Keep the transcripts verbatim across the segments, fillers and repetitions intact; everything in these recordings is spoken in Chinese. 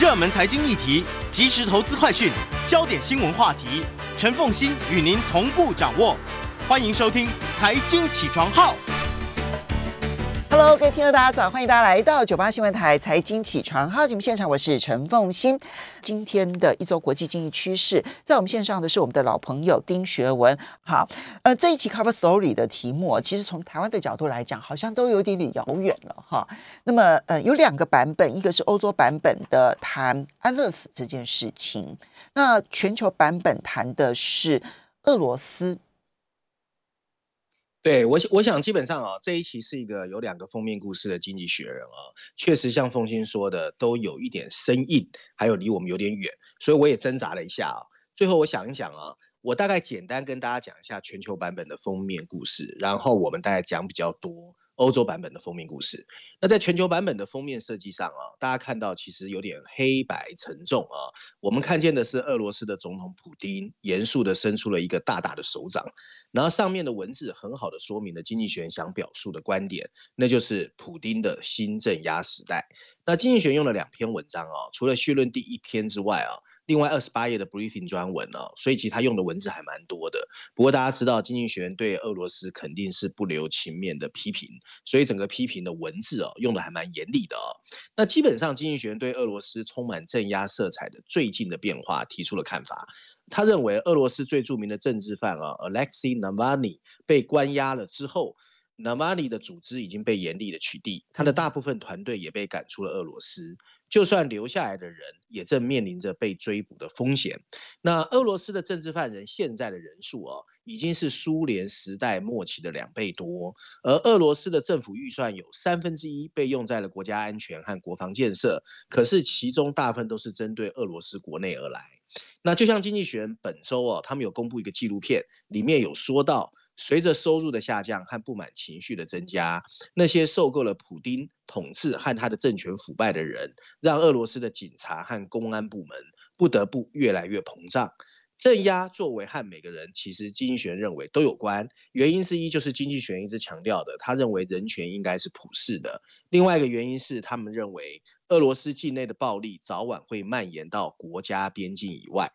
热门财经议题、即时投资快讯、焦点新闻话题，陈凤馨与您同步掌握。欢迎收听《财经起床号》。Hello， 各位听众大家早，欢迎大家来到九八新闻台财经起床号节目现场，我是陈凤馨。今天的一周国际经济趋势，在我们线上的是我们的老朋友丁学文。好，呃，这一期 Cover Story 的题目，其实从台湾的角度来讲，好像都有点点遥远了哈。那么，呃，有两个版本，一个是欧洲版本的谈安乐死这件事情，那全球版本谈的是俄罗斯。对， 我, 我想基本上啊，这一期是一个有两个封面故事的经济学人啊，确实像凤馨说的，都有一点生硬，还有离我们有点远，所以我也挣扎了一下啊。最后我想一想啊，我大概简单跟大家讲一下全球版本的封面故事，然后我们大概讲比较多欧洲版本的封面故事。那在全球版本的封面设计上啊，大家看到其实有点黑白沉重啊。我们看见的是俄罗斯的总统普丁严肃地伸出了一个大大的手掌，然后上面的文字很好的说明了经济学人想表述的观点，那就是普丁的新镇压时代。那经济学人用了两篇文章啊，除了序论第一篇之外啊，另外二十八页的 briefing 专文哦，所以其实他用的文字还蛮多的。不过大家知道，经济学人对俄罗斯肯定是不留情面的批评，所以整个批评的文字哦，用的还蛮严厉的哦。那基本上，经济学人对俄罗斯充满镇压色彩的最近的变化提出了看法。他认为，俄罗斯最著名的政治犯啊 Alexei Navalny 被关押了之后，Navalny 的组织已经被严厉的取缔，他的大部分团队也被赶出了俄罗斯，就算留下来的人也正面临着被追捕的风险。那俄罗斯的政治犯人现在的人数啊，已经是苏联时代末期的两倍多，而俄罗斯的政府预算有三分之一被用在了国家安全和国防建设，可是其中大部分都是针对俄罗斯国内而来。那就像经济学人本周啊，他们有公布一个纪录片，里面有说到，随着收入的下降和不满情绪的增加，那些受够了普丁统治和他的政权腐败的人，让俄罗斯的警察和公安部门不得不越来越膨胀。镇压作为和每个人其实经济学人认为都有关，原因之一就是经济学人一直强调的，他认为人权应该是普世的。另外一个原因是他们认为俄罗斯境内的暴力早晚会蔓延到国家边境以外。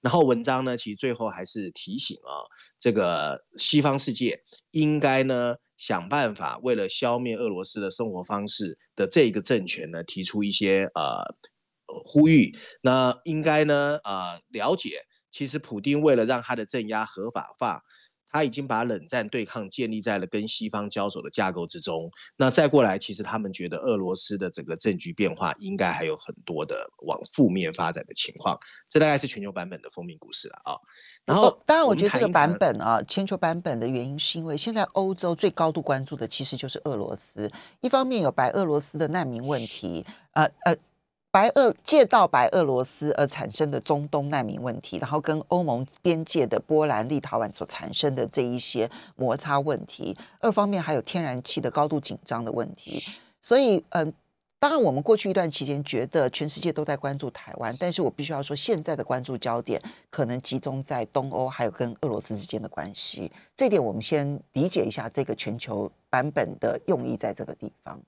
然后文章呢，其实最后还是提醒啊，这个西方世界应该呢想办法为了消灭俄罗斯的生活方式的这个政权呢，提出一些呃呼吁。那应该呢呃了解。其实普丁为了让他的镇压合法化，他已经把冷战对抗建立在了跟西方交手的架构之中。那再过来，其实他们觉得俄罗斯的整个政局变化应该还有很多的往负面发展的情况。这大概是全球版本的封面故事了啊。然后、哦，当然我觉得这个版本啊，全球版本的原因是因为现在欧洲最高度关注的其实就是俄罗斯。一方面有白俄罗斯的难民问题，呃呃。白俄借到白俄罗斯而产生的中东难民问题，然后跟欧盟边界的波兰、立陶宛所产生的这一些摩擦问题，二方面还有天然气的高度紧张的问题。所以，嗯，当然我们过去一段期间觉得全世界都在关注台湾，但是我必须要说，现在的关注焦点可能集中在东欧还有跟俄罗斯之间的关系。这点我们先理解一下这个全球版本的用意在这个地方。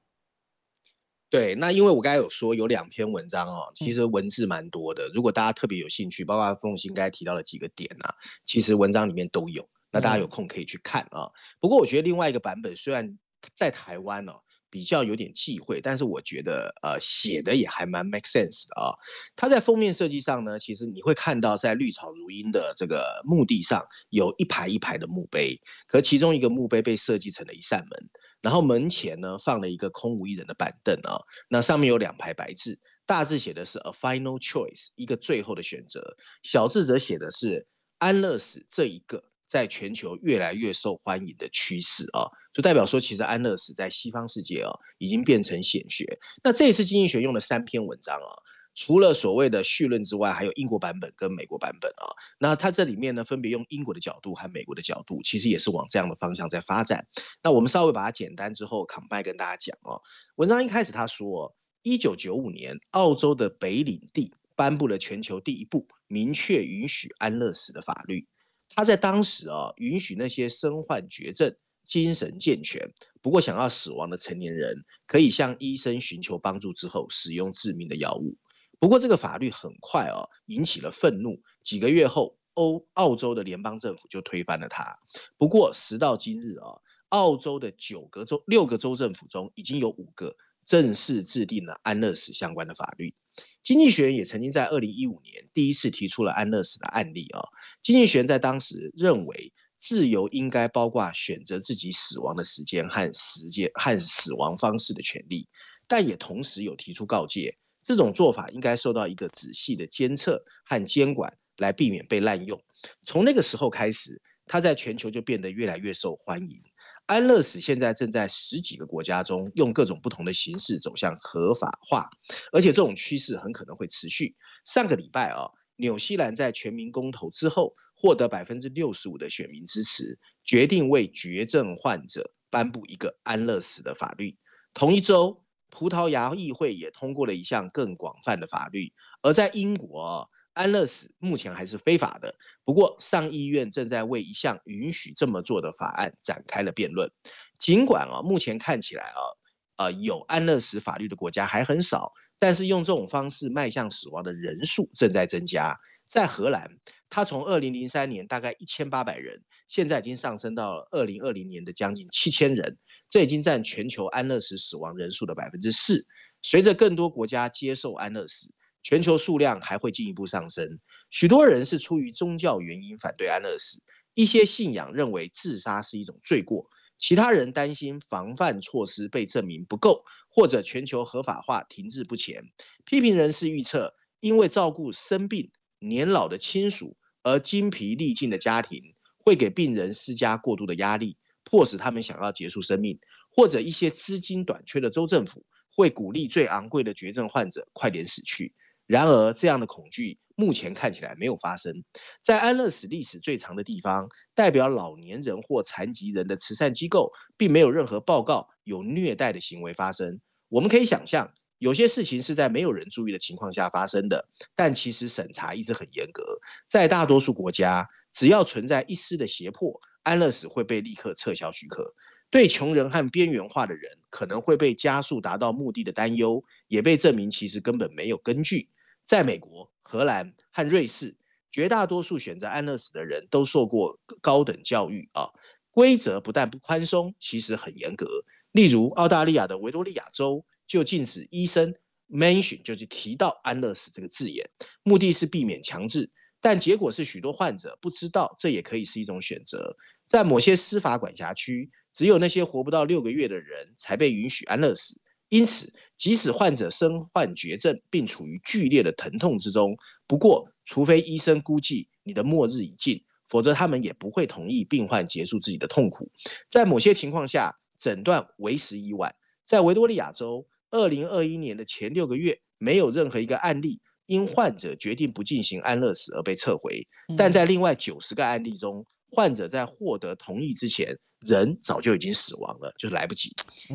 对，那因为我刚才有说有两篇文章哦，其实文字蛮多的。如果大家特别有兴趣，包括凤馨刚才提到的几个点啊，其实文章里面都有，那大家有空可以去看啊。不过我觉得另外一个版本虽然在台湾哦比较有点忌讳，但是我觉得呃写的也还蛮 make sense 的啊。它在封面设计上呢，其实你会看到在绿草如茵的这个墓地上有一排一排的墓碑，可其中一个墓碑被设计成了一扇门。然后门前呢放了一个空无一人的板凳啊，那上面有两排白字，大字写的是 a final choice 一个最后的选择，小字则写的是安乐死这一个在全球越来越受欢迎的趋势啊，就代表说其实安乐死在西方世界啊已经变成显学。那这一次经济学用了三篇文章啊。除了所谓的序论之外，还有英国版本跟美国版本啊。那它这里面呢，分别用英国的角度和美国的角度，其实也是往这样的方向在发展。那我们稍微把它简单之后 combine 跟大家讲哦。文章一开始他说，一九九五年澳洲的北领地颁布了全球第一部明确允许安乐死的法律。他在当时啊，允许那些身患绝症、精神健全，不过想要死亡的成年人，可以向医生寻求帮助之后，使用致命的药物。不过这个法律很快哦引起了愤怒，几个月后欧澳洲的联邦政府就推翻了它。不过时到今日哦，澳洲的九个州六个州政府中已经有五个正式制定了安乐死相关的法律。经济学人也曾经在二零一五年第一次提出了安乐死的案例哦。经济学人在当时认为，自由应该包括选择自己死亡的时间和时间和死亡方式的权利，但也同时有提出告诫，这种做法应该受到一个仔细的监测和监管，来避免被滥用。从那个时候开始，它在全球就变得越来越受欢迎。安乐死现在正在十几个国家中用各种不同的形式走向合法化，而且这种趋势很可能会持续。上个礼拜啊、哦，纽西兰在全民公投之后获得 百分之六十五 的选民支持，决定为绝症患者颁布一个安乐死的法律。同一周，葡萄牙议会也通过了一项更广泛的法律。而在英国、哦，安乐死目前还是非法的，不过上议院正在为一项允许这么做的法案展开了辩论。尽管、啊、目前看起来、啊呃、有安乐死法律的国家还很少，但是用这种方式迈向死亡的人数正在增加。在荷兰，它从二零零三年大概一千八百人，现在已经上升到了二零二零年的将近七千人，这已经占全球安乐死死亡人数的 百分之四。 随着更多国家接受安乐死，全球数量还会进一步上升。许多人是出于宗教原因反对安乐死，一些信仰认为自杀是一种罪过，其他人担心防范措施被证明不够，或者全球合法化停滞不前。批评人士预测，因为照顾生病、年老的亲属而精疲力尽的家庭，会给病人施加过度的压力，迫使他们想要结束生命，或者一些资金短缺的州政府会鼓励最昂贵的绝症患者快点死去。然而这样的恐惧目前看起来没有发生。在安乐死历史最长的地方，代表老年人或残疾人的慈善机构并没有任何报告有虐待的行为发生。我们可以想象，有些事情是在没有人注意的情况下发生的，但其实审查一直很严格。在大多数国家，只要存在一丝的胁迫，安乐死会被立刻撤销许可。对穷人和边缘化的人可能会被加速达到目的的担忧，也被证明其实根本没有根据。在美国、荷兰和瑞士，绝大多数选择安乐死的人都受过高等教育啊。规则不但不宽松，其实很严格。例如，澳大利亚的维多利亚州就禁止医生 mention 就是提到安乐死这个字眼，目的是避免强制。但结果是，许多患者不知道这也可以是一种选择。在某些司法管辖区，只有那些活不到六个月的人才被允许安乐死。因此，即使患者身患绝症并处于剧烈的疼痛之中，不过除非医生估计你的末日已近，否则他们也不会同意病患结束自己的痛苦。在某些情况下，诊断为时已晚。在维多利亚州，二零二一年的前六个月，没有任何一个案例因患者决定不进行安乐死而被撤回，但在另外九十个案例中，患者在获得同意之前，人早就已经死亡了，就是来不及。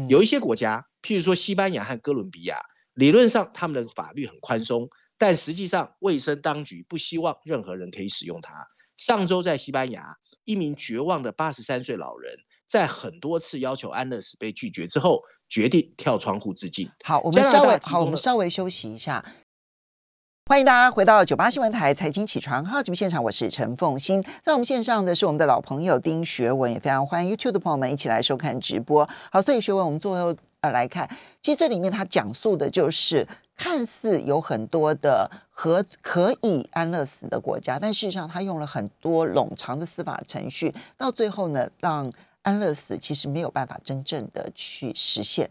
有一些国家，譬如说西班牙和哥伦比亚，理论上他们的法律很宽松，但实际上卫生当局不希望任何人可以使用它。上周在西班牙，一名绝望的八十三岁老人，在很多次要求安乐死被拒绝之后，决定跳窗户自尽。好，我们稍微好，我们稍微休息一下。欢迎大家回到九八新闻台财经起床号节目现场，我是陈凤馨。在我们线上的是我们的老朋友丁学文，也非常欢迎 YouTube 的朋友们一起来收看直播。好，所以学文，我们最后呃来看，其实这里面他讲述的就是看似有很多的和可以安乐死的国家，但事实上他用了很多冗长的司法程序，到最后呢，让安乐死其实没有办法真正的去实现。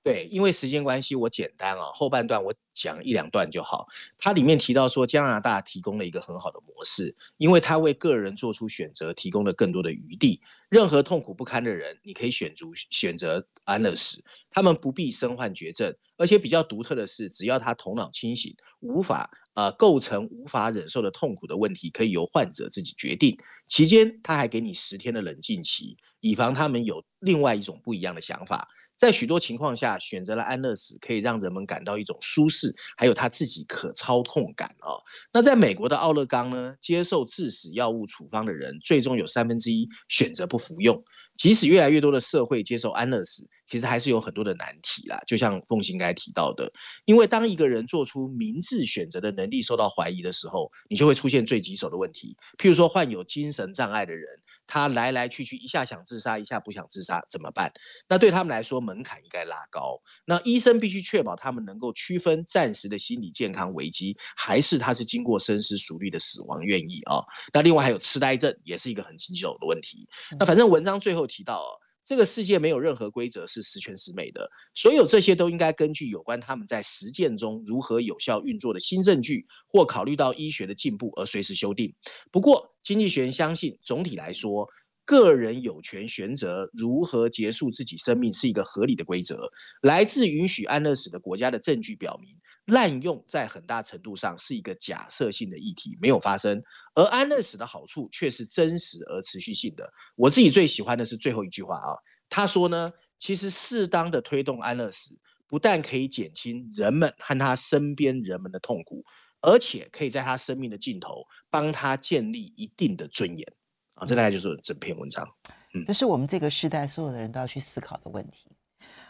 对，因为时间关系，我简单啊，后半段我讲一两段就好。它里面提到说，加拿大提供了一个很好的模式，因为它为个人做出选择提供了更多的余地。任何痛苦不堪的人，你可以选择选择安乐死，他们不必身患绝症，而且比较独特的是，只要他头脑清醒，无法呃构成无法忍受的痛苦的问题，可以由患者自己决定。期间，他还给你十天的冷静期，以防他们有另外一种不一样的想法。在许多情况下，选择了安乐死可以让人们感到一种舒适，还有他自己可操控感哦。那在美国的奥勒冈呢，接受致死药物处方的人，最终有三分之一选择不服用。即使越来越多的社会接受安乐死，其实还是有很多的难题啦。就像凤馨刚才提到的，因为当一个人做出明智选择的能力受到怀疑的时候，你就会出现最棘手的问题，譬如说患有精神障碍的人，他来来去去，一下想自杀，一下不想自杀，怎么办？那对他们来说，门槛应该拉高。那医生必须确保他们能够区分暂时的心理健康危机，还是他是经过深思熟虑的死亡愿意啊、哦。那另外还有痴呆症，也是一个很棘手的问题。那反正文章最后提到、哦，这个世界没有任何规则是十全十美的，所有这些都应该根据有关他们在实践中如何有效运作的新证据，或考虑到医学的进步而随时修订。不过，经济学人相信，总体来说，个人有权选择如何结束自己生命是一个合理的规则。来自允许安乐死的国家的证据表明，滥用在很大程度上是一个假设性的议题，没有发生，而安乐死的好处却是真实而持续性的。我自己最喜欢的是最后一句话啊，他说呢，其实适当的推动安乐死，不但可以减轻人们和他身边人们的痛苦，而且可以在他生命的尽头帮他建立一定的尊严啊。这大概就是整篇文章。嗯，这是我们这个时代所有的人都要去思考的问题。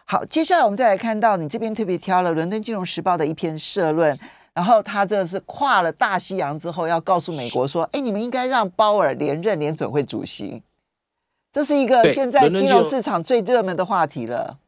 好，接下来我们再来看到你这边特别挑了伦敦金融时报的一篇社论，然后他这是跨了大西洋之后要告诉美国说，哎，你们应该让鲍尔连任联准会主席，这是一个现在金融市场最热门的话题了。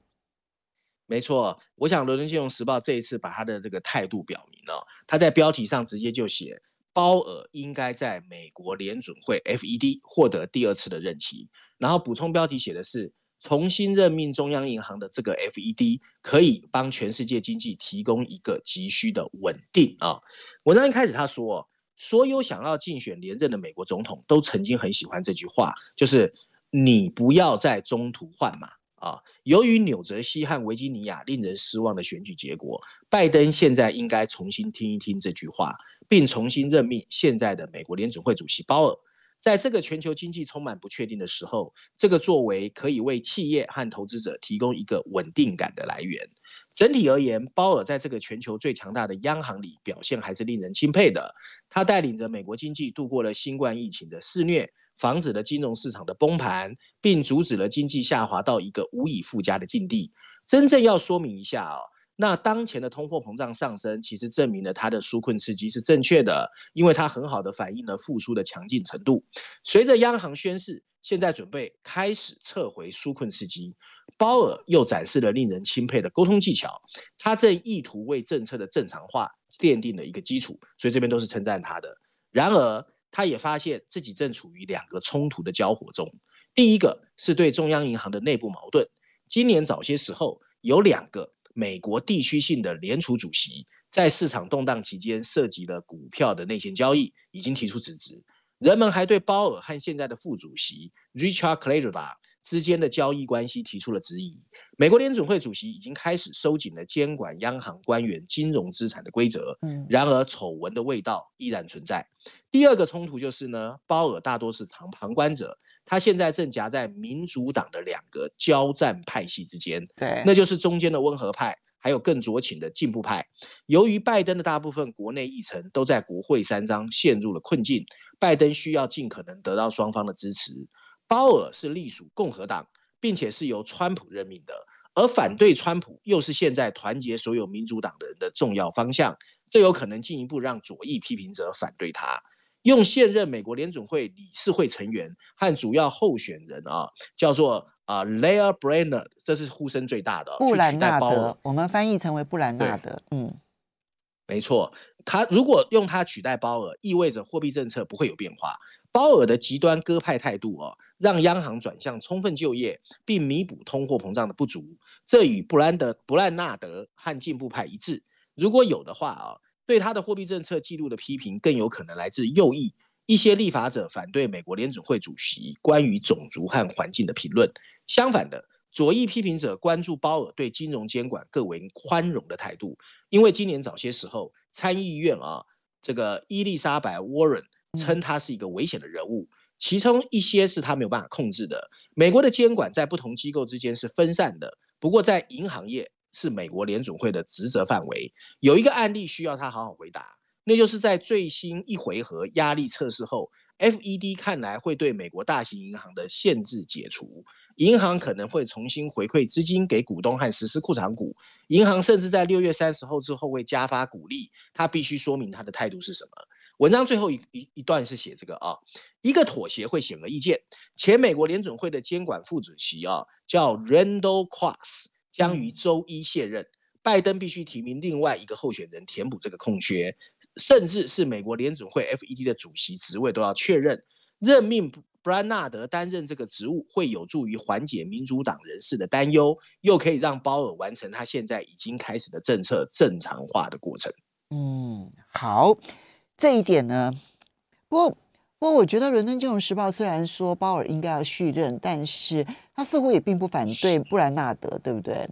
没错，我想伦敦金融时报这一次把他的这个态度表明了、哦，他在标题上直接就写鲍尔应该在美国联准会 F E D 获得第二次的任期，然后补充标题写的是重新任命中央银行的这个 F E D 可以帮全世界经济提供一个急需的稳定啊。文章一开始他说，所有想要竞选连任的美国总统都曾经很喜欢这句话，就是你不要在中途换马啊。由于纽泽西和维吉尼亚令人失望的选举结果，拜登现在应该重新听一听这句话，并重新任命现在的美国联准会主席鲍尔。在这个全球经济充满不确定的时候，这个作为可以为企业和投资者提供一个稳定感的来源。整体而言，鲍尔在这个全球最强大的央行里表现还是令人钦佩的。他带领着美国经济度过了新冠疫情的肆虐，防止了金融市场的崩盘，并阻止了经济下滑到一个无以复加的境地。真正要说明一下啊、哦，那当前的通货膨胀上升其实证明了他的纾困刺激是正确的，因为它很好的反映了复苏的强劲程度。随着央行宣示现在准备开始撤回纾困刺激，鲍尔又展示了令人钦佩的沟通技巧，他正意图为政策的正常化奠定了一个基础，所以这边都是称赞他的。然而他也发现自己正处于两个冲突的交火中，第一个是对中央银行的内部矛盾。今年早些时候，有两个美国地区性的联储主席在市场动荡期间涉及了股票的内线交易，已经提出辞职。人们还对鲍尔和现在的副主席 Richard Clarida 之间的交易关系提出了质疑。美国联准会主席已经开始收紧了监管央行官员金融资产的规则，然而丑闻的味道依然存在。第二个冲突就是呢，鲍尔大多是旁观者，他现在正夹在民主党的两个交战派系之间，对，那就是中间的温和派，还有更左倾的进步派。由于拜登的大部分国内议程都在国会三章陷入了困境，拜登需要尽可能得到双方的支持。鲍尔是隶属共和党，并且是由川普任命的，而反对川普又是现在团结所有民主党的人的重要方向，这有可能进一步让左翼批评者反对他。用现任美国联准会理事会成员和主要候选人啊，叫做啊 Lael Brainard， 这是呼声最大的布兰纳德，我们翻译成为布兰纳德。嗯，没错，他如果用他取代鲍尔，意味着货币政策不会有变化。鲍尔的极端鸽派态度啊，让央行转向充分就业，并弥补通货膨胀的不足，这与布兰德、布兰纳德和进步派一致。如果有的话啊。对他的货币政策记录的批评更有可能来自右翼，一些立法者反对美国联准会主席关于种族和环境的评论。相反的，左翼批评者关注鲍尔对金融监管更为宽容的态度，因为今年早些时候，参议院啊，这个伊丽莎白·沃伦称他是一个危险的人物，其中一些是他没有办法控制的。美国的监管在不同机构之间是分散的，不过在银行业是美国联准会的职责范围。有一个案例需要他好好回答，那就是在最新一回合压力测试后， F E D 看来会对美国大型银行的限制解除，银行可能会重新回馈资金给股东和实施库藏股。银行甚至在六月三十号之后会加发股利，他必须说明他的态度是什么。文章最后 一, 一, 一段是写这个啊，一个妥协会显而易见。前美国联准会的监管副主席啊，叫 Randall Quarles， 将于周一卸任。拜登必须提名另外一个候选人填补这个空缺，甚至是美国联准会 F E D 的主席职位都要确认。任命布兰纳德担任这个职务会有助于缓解民主党人士的担忧，又可以让鲍尔完成他现在已经开始的政策正常化的过程。嗯，好。这一点呢，不过不过我觉得《伦敦金融时报》虽然说鲍尔应该要续任，但是他似乎也并不反对布兰纳德，对不对？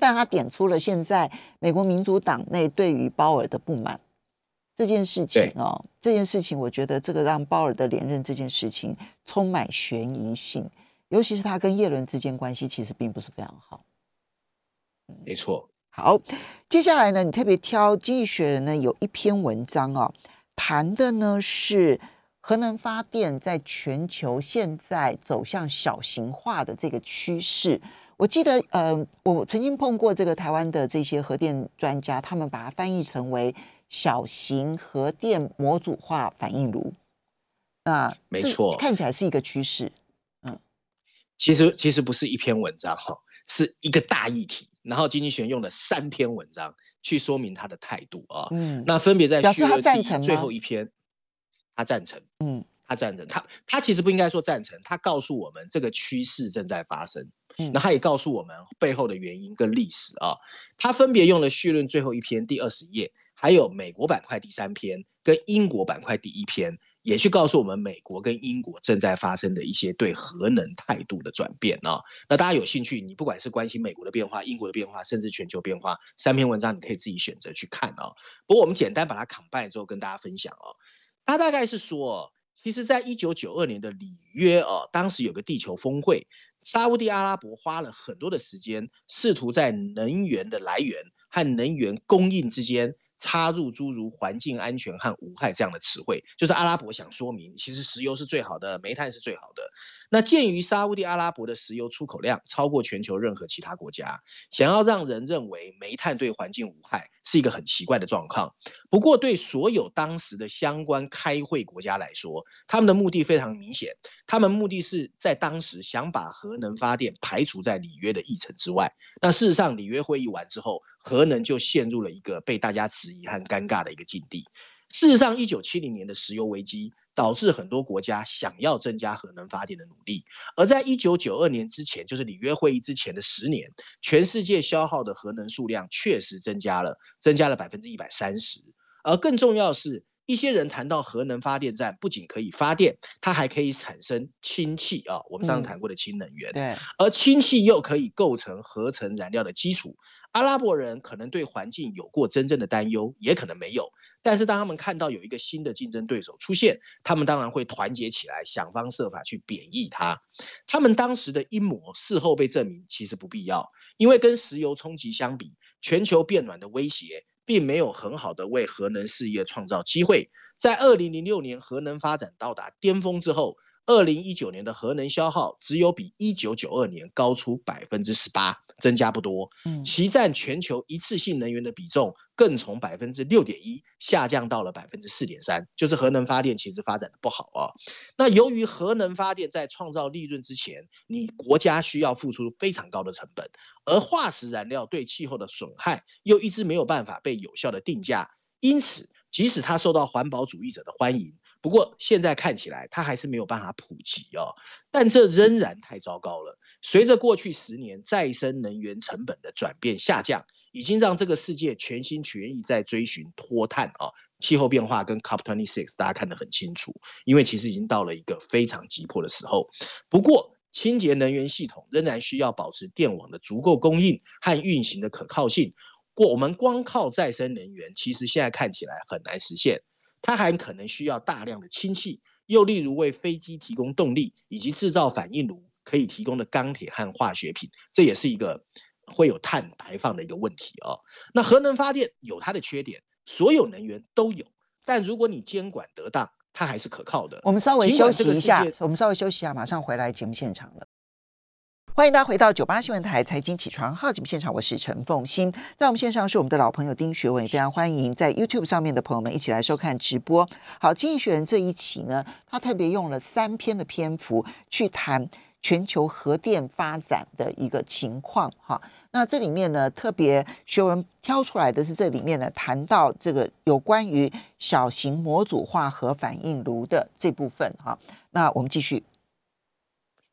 但他点出了现在美国民主党内对于鲍尔的不满这件事情哦，这件事情我觉得这个让鲍尔的连任这件事情充满悬疑性，尤其是他跟耶伦之间关系其实并不是非常好。没错。好，接下来呢，你特别挑《经济学人》呢有一篇文章哦，谈的呢是核能发电在全球现在走向小型化的这个趋势。我记得，呃，我曾经碰过这个台湾的这些核电专家，他们把它翻译成为小型核电模组化反应炉。那没错，看起来是一个趋势。嗯，其实其实不是一篇文章哈，是一个大议题。然后经济学人用了三篇文章去说明他的态度啊，嗯，那分别在表示他赞成吗？最后一篇，他赞成，嗯，他赞成，他他其实不应该说赞成，他告诉我们这个趋势正在发生，嗯，那他也告诉我们背后的原因跟历史啊，他分别用了序论最后一篇第二十页，还有美国板块第三篇跟英国板块第一篇。也去告诉我们美国跟英国正在发生的一些对核能态度的转变啊。那大家有兴趣，你不管是关心美国的变化、英国的变化，甚至全球变化，三篇文章你可以自己选择去看啊。不过我们简单把它 combine 之后跟大家分享啊。它大概是说，其实在一九九二年的里约啊，当时有个地球峰会，沙烏地阿拉伯花了很多的时间，试图在能源的来源和能源供应之间插入诸如环境安全和无害这样的词汇，就是阿拉伯想说明，其实石油是最好的，煤炭是最好的。那鉴于沙烏地阿拉伯的石油出口量超过全球任何其他国家，想要让人认为煤炭对环境无害是一个很奇怪的状况。不过对所有当时的相关开会国家来说，他们的目的非常明显，他们目的是在当时想把核能发电排除在里约的议程之外。那事实上里约会议完之后，核能就陷入了一个被大家质疑和尴尬的一个境地。事实上一九七零年的石油危机导致很多国家想要增加核能发电的努力，而在一九九二年之前，就是里约会议之前的十年，全世界消耗的核能数量确实增加了，增加了 百分之一百三十。 而更重要的是，一些人谈到核能发电站不仅可以发电，它还可以产生氢气啊，我们上次谈过的氢能源，嗯，对，而氢气又可以构成合成燃料的基础。阿拉伯人可能对环境有过真正的担忧，也可能没有，但是当他们看到有一个新的竞争对手出现，他们当然会团结起来，想方设法去贬抑他。他们当时的阴谋事后被证明其实不必要，因为跟石油冲击相比，全球变暖的威胁并没有很好的为核能事业创造机会。在二零零六年核能发展到达巅峰之后，二零一九年的核能消耗只有比一九九二年高出 百分之十八， 增加不多，其占全球一次性能源的比重更从 百分之六点一 下降到了 百分之四点三， 就是核能发电其实发展的不好啊。那由于核能发电在创造利润之前，你国家需要付出非常高的成本，而化石燃料对气候的损害又一直没有办法被有效的定价，因此即使它受到环保主义者的欢迎，不过现在看起来它还是没有办法普及哦，但这仍然太糟糕了。随着过去十年再生能源成本的转变下降，已经让这个世界全心全意在追寻脱碳哦。气候变化跟 C O P 二十六 大家看得很清楚，因为其实已经到了一个非常急迫的时候。不过清洁能源系统仍然需要保持电网的足够供应和运行的可靠性，我们光靠再生能源其实现在看起来很难实现，它还可能需要大量的氢气，又例如为飞机提供动力，以及制造反应炉可以提供的钢铁和化学品，这也是一个会有碳排放的一个问题哦。那核能发电有它的缺点，所有能源都有，但如果你监管得当，它还是可靠的。我们稍微休息一下，我们稍微休息一下，马上回来节目现场了。欢迎大家回到九八新闻台财经起床号节目现场，我是陈凤馨。在我们线上是我们的老朋友丁学文，也非常欢迎在 YouTube 上面的朋友们一起来收看直播。好，《经济学人》这一期呢，他特别用了三篇的篇幅去谈全球核电发展的一个情况哈。那这里面呢，特别学文挑出来的是这里面呢谈到这个有关于小型模组化核反应炉的这部分哈。那我们继续。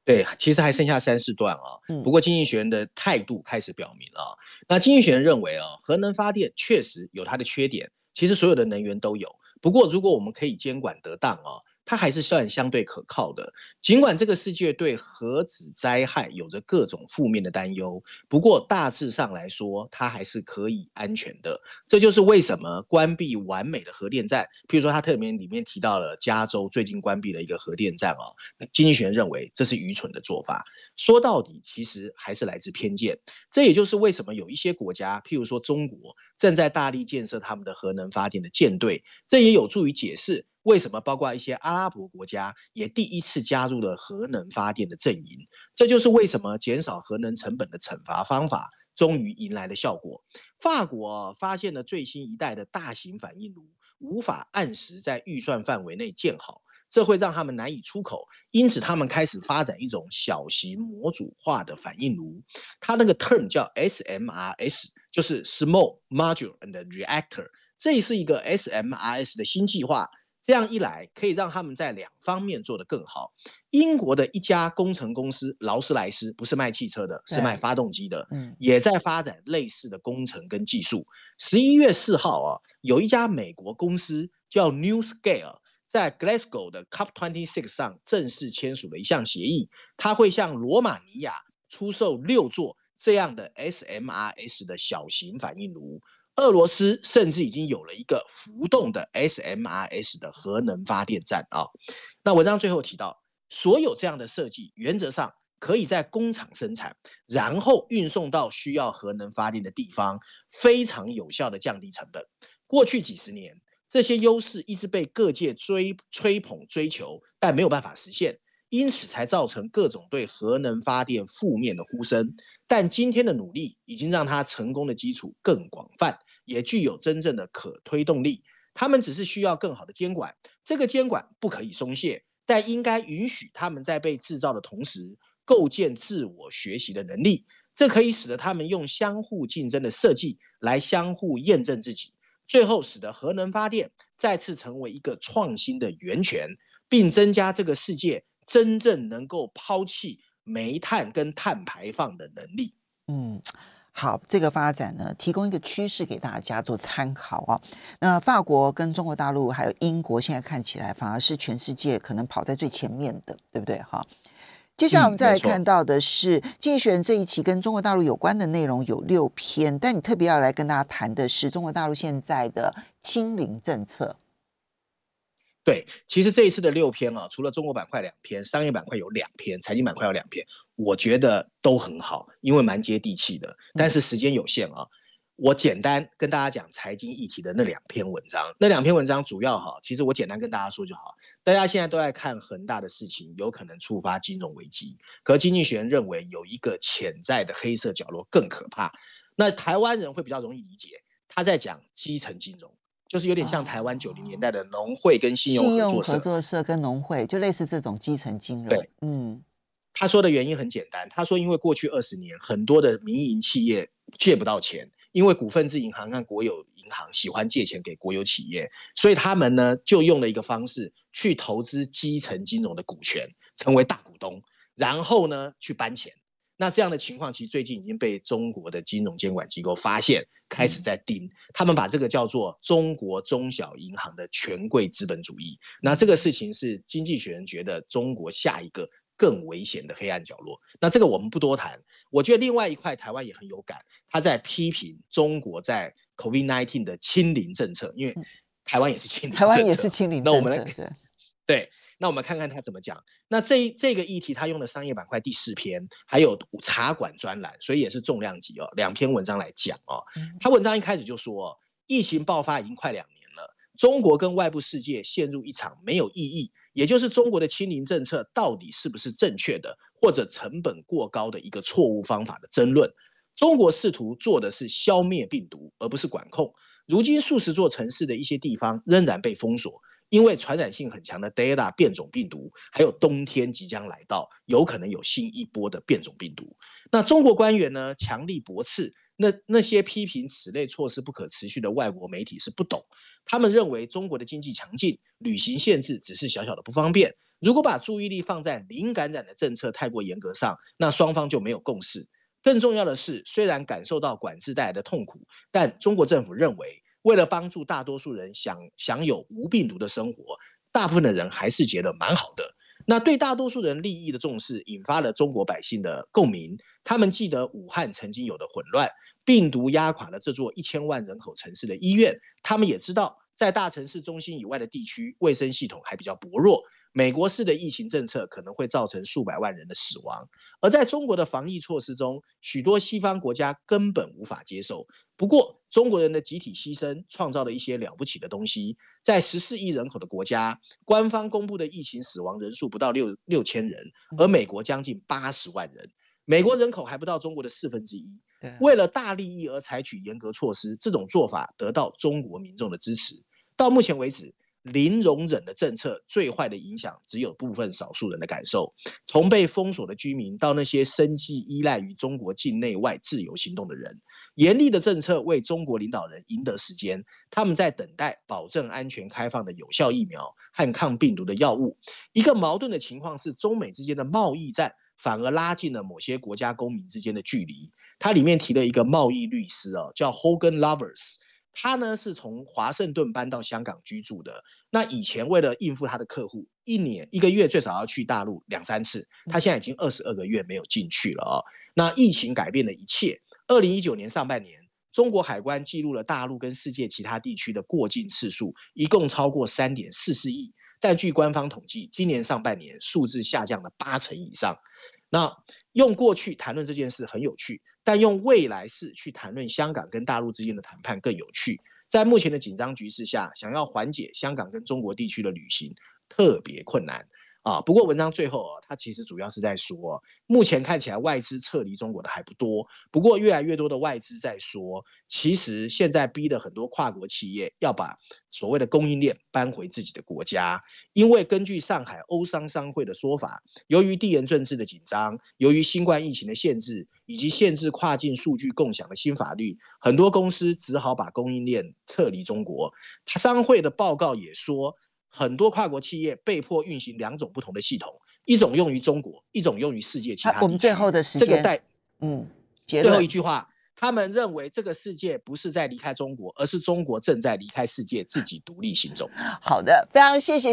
对，其实还剩下三四段啊。不过经济学人的态度开始表明啊，那经济学人认为啊，核能发电确实有它的缺点，其实所有的能源都有。不过如果我们可以监管得当啊，它还是算相对可靠的。尽管这个世界对核子灾害有着各种负面的担忧，不过大致上来说，它还是可以安全的。这就是为什么关闭完美的核电站，譬如说它特别里面提到了加州最近关闭了一个核电站哦。经济学人认为这是愚蠢的做法，说到底其实还是来自偏见。这也就是为什么有一些国家，譬如说中国，正在大力建设他们的核能发电的舰队，这也有助于解释为什么包括一些阿拉伯国家也第一次加入了核能发电的阵营。这就是为什么减少核能成本的惩罚方法终于迎来了效果。法国发现了最新一代的大型反应炉无法按时在预算范围内建好，这会让他们难以出口，因此他们开始发展一种小型模组化的反应炉。它那个 term 叫 S M R S， 就是 Small Module and Reactor， 这是一个 S M R S 的新计划。这样一来，可以让他们在两方面做得更好。英国的一家工程公司劳斯莱斯，不是卖汽车的，是卖发动机的，也在发展类似的工程跟技术。十一月四号啊，有一家美国公司叫 NuScale， 在 Glasgow 的 C O P 二十六 上正式签署了一项协议，它会向罗马尼亚出售六座这样的 S M R S 的小型反应炉。俄罗斯甚至已经有了一个浮动的 S M R S 的核能发电站啊。那文章最后提到，所有这样的设计原则上可以在工厂生产，然后运送到需要核能发电的地方，非常有效的降低成本。过去几十年，这些优势一直被各界追吹捧追求，但没有办法实现，因此才造成各种对核能发电负面的呼声。但今天的努力已经让它成功的基础更广泛，也具有真正的可推动力。他们只是需要更好的监管，这个监管不可以松懈，但应该允许他们在被制造的同时构建自我学习的能力，这可以使得他们用相互竞争的设计来相互验证自己，最后使得核能发电再次成为一个创新的源泉，并增加这个世界真正能够抛弃煤炭跟碳排放的能力。嗯，好，这个发展呢，提供一个趋势给大家做参考啊。那法国跟中国大陆还有英国，现在看起来反而是全世界可能跑在最前面的，对不对？哈。接下来我们再来看到的是经济学人这一期跟中国大陆有关的内容有六篇，但你特别要来跟大家谈的是中国大陆现在的清零政策。对，其实这一次的六篇啊，除了中国板块两篇，商业板块有两篇，财经板块有两篇，我觉得都很好，因为蛮接地气的。但是时间有限啊，我简单跟大家讲财经议题的那两篇文章，那两篇文章主要哈，其实我简单跟大家说就好。大家现在都在看恒大的事情，有可能触发金融危机，可经济学人认为有一个潜在的黑色角落更可怕。那台湾人会比较容易理解，他在讲基层金融。就是有点像台湾九零年代的农会跟信用合作社，信用合作社跟农会就类似这种基层金融。对，嗯，他说的原因很简单，他说因为过去二十年很多的民营企业借不到钱，因为股份制银行和国有银行喜欢借钱给国有企业，所以他们呢就用了一个方式去投资基层金融的股权，成为大股东，然后呢去搬钱。那这样的情况其实最近已经被中国的金融监管机构发现，开始在盯，他们把这个叫做中国中小银行的权贵资本主义。那这个事情是经济学人觉得中国下一个更危险的黑暗角落。那这个我们不多谈。我觉得另外一块台湾也很有感，他在批评中国在 COVID 十九 的清零政策，因为台湾也是清零政策，台湾也是清零政策。那我们对，那我们看看他怎么讲。那这这个议题，他用的商业板块第四篇，还有茶馆专栏，所以也是重量级哦。两篇文章来讲哦，他文章一开始就说，疫情爆发已经快两年了，中国跟外部世界陷入一场没有意义，也就是中国的清零政策到底是不是正确的，或者成本过高的一个错误方法的争论。中国试图做的是消灭病毒，而不是管控。如今数十座城市的一些地方仍然被封锁，因为传染性很强的 Delta 变种病毒，还有冬天即将来到，有可能有新一波的变种病毒。那中国官员呢，强力驳斥，那那些批评此类措施不可持续的外国媒体是不懂，他们认为中国的经济强劲，旅行限制只是小小的不方便。如果把注意力放在零感染的政策太过严格上，那双方就没有共识。更重要的是，虽然感受到管制带来的痛苦，但中国政府认为，为了帮助大多数人享享有无病毒的生活，大部分的人还是觉得蛮好的。那对大多数人利益的重视引发了中国百姓的共鸣，他们记得武汉曾经有的混乱，病毒压垮了这座一千万人口城市的医院，他们也知道在大城市中心以外的地区卫生系统还比较薄弱，美国式的疫情政策可能会造成数百万人的死亡。而在中国的防疫措施中，许多西方国家根本无法接受。不过中国人的集体牺牲创造了一些了不起的东西。在十四亿人口的国家，官方公布的疫情死亡人数不到 六千人，而美国将近八十万人，美国人口还不到中国的四分之一。为了大利益而采取严格措施，这种做法得到中国民众的支持。到目前为止，零容忍的政策最坏的影响只有部分少数人的感受，从被封锁的居民到那些生计依赖于中国境内外自由行动的人。严厉的政策为中国领导人赢得时间，他们在等待保证安全开放的有效疫苗和抗病毒的药物。一个矛盾的情况是，中美之间的贸易战反而拉近了某些国家公民之间的距离。它里面提了一个贸易律师、哦、叫 Hogan Lovells，他呢是从华盛顿搬到香港居住的。那以前为了应付他的客户，一年一个月最少要去大陆两三次，他现在已经二十二个月没有进去了哦。那疫情改变了一切。二零一九年上半年，中国海关记录了大陆跟世界其他地区的过境次数，一共超过三点四四亿。但据官方统计，今年上半年数字下降了八成以上。那用过去谈论这件事很有趣，但用未来式去谈论香港跟大陆之间的谈判更有趣。在目前的紧张局势下，想要缓解香港跟中国地区的旅行特别困难啊。不过文章最后、哦、它其实主要是在说、哦、目前看起来外资撤离中国的还不多，不过越来越多的外资在说，其实现在逼得很多跨国企业要把所谓的供应链搬回自己的国家。因为根据上海欧商商会的说法，由于地缘政治的紧张，由于新冠疫情的限制，以及限制跨境数据共享的新法律，很多公司只好把供应链撤离中国。商会的报告也说，很多跨国企业被迫运行两种不同的系统，一种用于中国，一种用于世界其他地区。我们最后的时间、这个带嗯、最后一句话，他们认为这个世界不是在离开中国，而是中国正在离开世界自己独立行走。好的，非常谢谢。